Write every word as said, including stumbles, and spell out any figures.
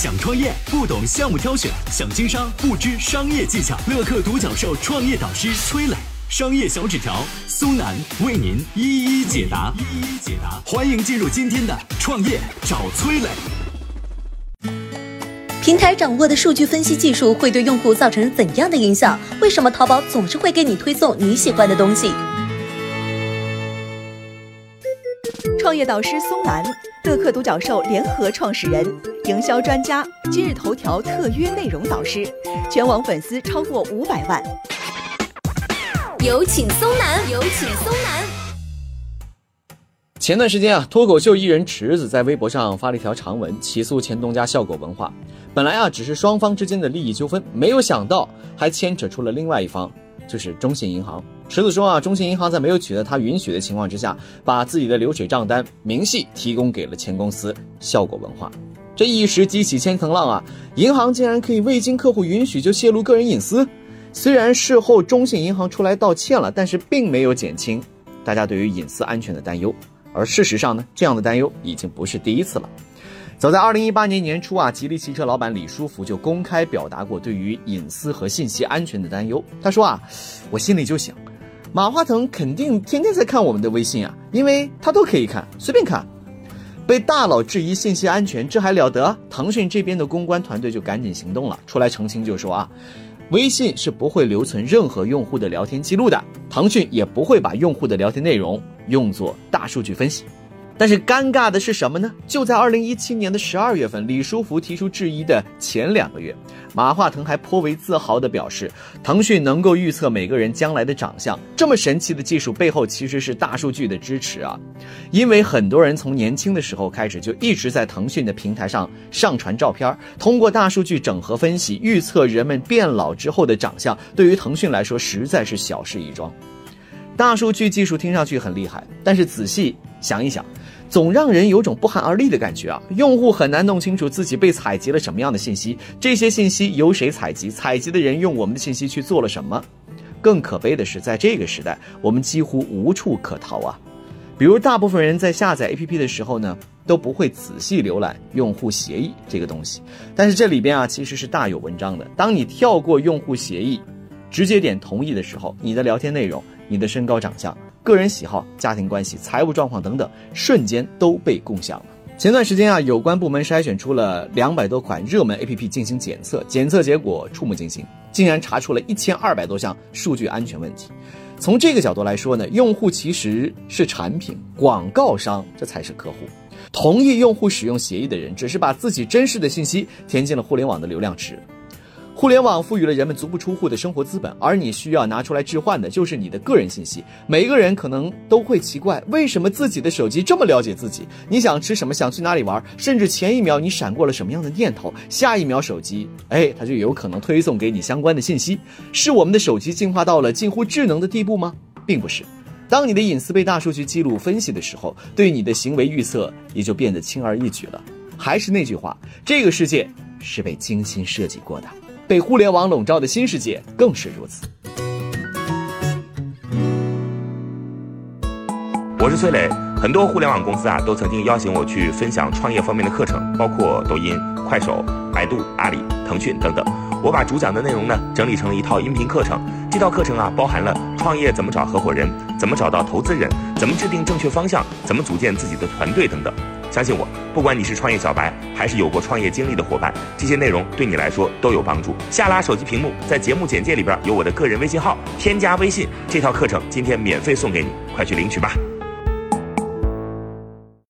想创业不懂项目挑选，想经商不知商业技巧，乐客独角兽创业导师崔磊，商业小纸条苏南为您一一解答。一一解答，欢迎进入今天的创业找崔磊。平台掌握的数据分析技术会对用户造成怎样的影响？为什么淘宝总是会给你推送你喜欢的东西？创业导师松南，乐客独角兽联合创始人，营销专家，今日头条特约内容导师，全网粉丝超过五百万。有请松南，有请松南。前段时间啊，脱口秀艺人池子在微博上发了一条长文，起诉前东家笑果文化。本来啊，只是双方之间的利益纠纷，没有想到还牵扯出了另外一方，就是中信银行。池子说啊，中信银行在没有取得他允许的情况之下，把自己的流水账单明细提供给了前公司笑果文化。这一时激起千层浪啊，银行竟然可以未经客户允许就泄露个人隐私。虽然事后中信银行出来道歉了，但是并没有减轻大家对于隐私安全的担忧。而事实上呢，这样的担忧已经不是第一次了。早在二零一八年年初啊，吉利汽车老板李书福就公开表达过对于隐私和信息安全的担忧。他说啊，我心里就想，马化腾肯定天天在看我们的微信啊，因为他都可以看，随便看。被大佬质疑信息安全，这还了得？腾讯这边的公关团队就赶紧行动了，出来澄清，就说啊，微信是不会留存任何用户的聊天记录的，腾讯也不会把用户的聊天内容用作大数据分析。但是尴尬的是什么呢？就在二零一七年的十二月份，李书福提出质疑的前两个月，马化腾还颇为自豪地表示，腾讯能够预测每个人将来的长相，这么神奇的技术背后其实是大数据的支持啊！因为很多人从年轻的时候开始就一直在腾讯的平台上上传照片，通过大数据整合分析，预测人们变老之后的长相，对于腾讯来说实在是小事一桩。大数据技术听上去很厉害，但是仔细想一想，总让人有种不寒而栗的感觉啊！用户很难弄清楚自己被采集了什么样的信息，这些信息由谁采集，采集的人用我们的信息去做了什么。更可悲的是，在这个时代，我们几乎无处可逃啊！比如大部分人在下载 A P P 的时候呢，都不会仔细浏览用户协议这个东西，但是这里边啊，其实是大有文章的。当你跳过用户协议，直接点同意的时候，你的聊天内容，你的身高长相、个人喜好、家庭关系、财务状况等等，瞬间都被共享了。前段时间啊，有关部门筛选出了两百多款热门 A P P 进行检测，检测结果触目惊心，竟然查出了一千二百多项数据安全问题。从这个角度来说呢，用户其实是产品，广告商这才是客户。同意用户使用协议的人，只是把自己真实的信息填进了互联网的流量池。互联网赋予了人们足不出户的生活资本，而你需要拿出来置换的就是你的个人信息。每个人可能都会奇怪，为什么自己的手机这么了解自己？你想吃什么，想去哪里玩，甚至前一秒你闪过了什么样的念头，下一秒手机，哎，它就有可能推送给你相关的信息。是我们的手机进化到了近乎智能的地步吗？并不是。当你的隐私被大数据记录分析的时候，对你的行为预测也就变得轻而易举了。还是那句话，这个世界是被精心设计过的。被互联网笼罩的新世界更是如此。我是崔磊，很多互联网公司啊都曾经邀请我去分享创业方面的课程，包括抖音、快手、百度、阿里、腾讯等等。我把主讲的内容呢整理成了一套音频课程，这套课程啊包含了创业怎么找合伙人，怎么找到投资人，怎么制定正确方向，怎么组建自己的团队等等。相信我，不管你是创业小白还是有过创业经历的伙伴，这些内容对你来说都有帮助。下拉手机屏幕，在节目简介里边有我的个人微信号，添加微信，这套课程今天免费送给你，快去领取吧。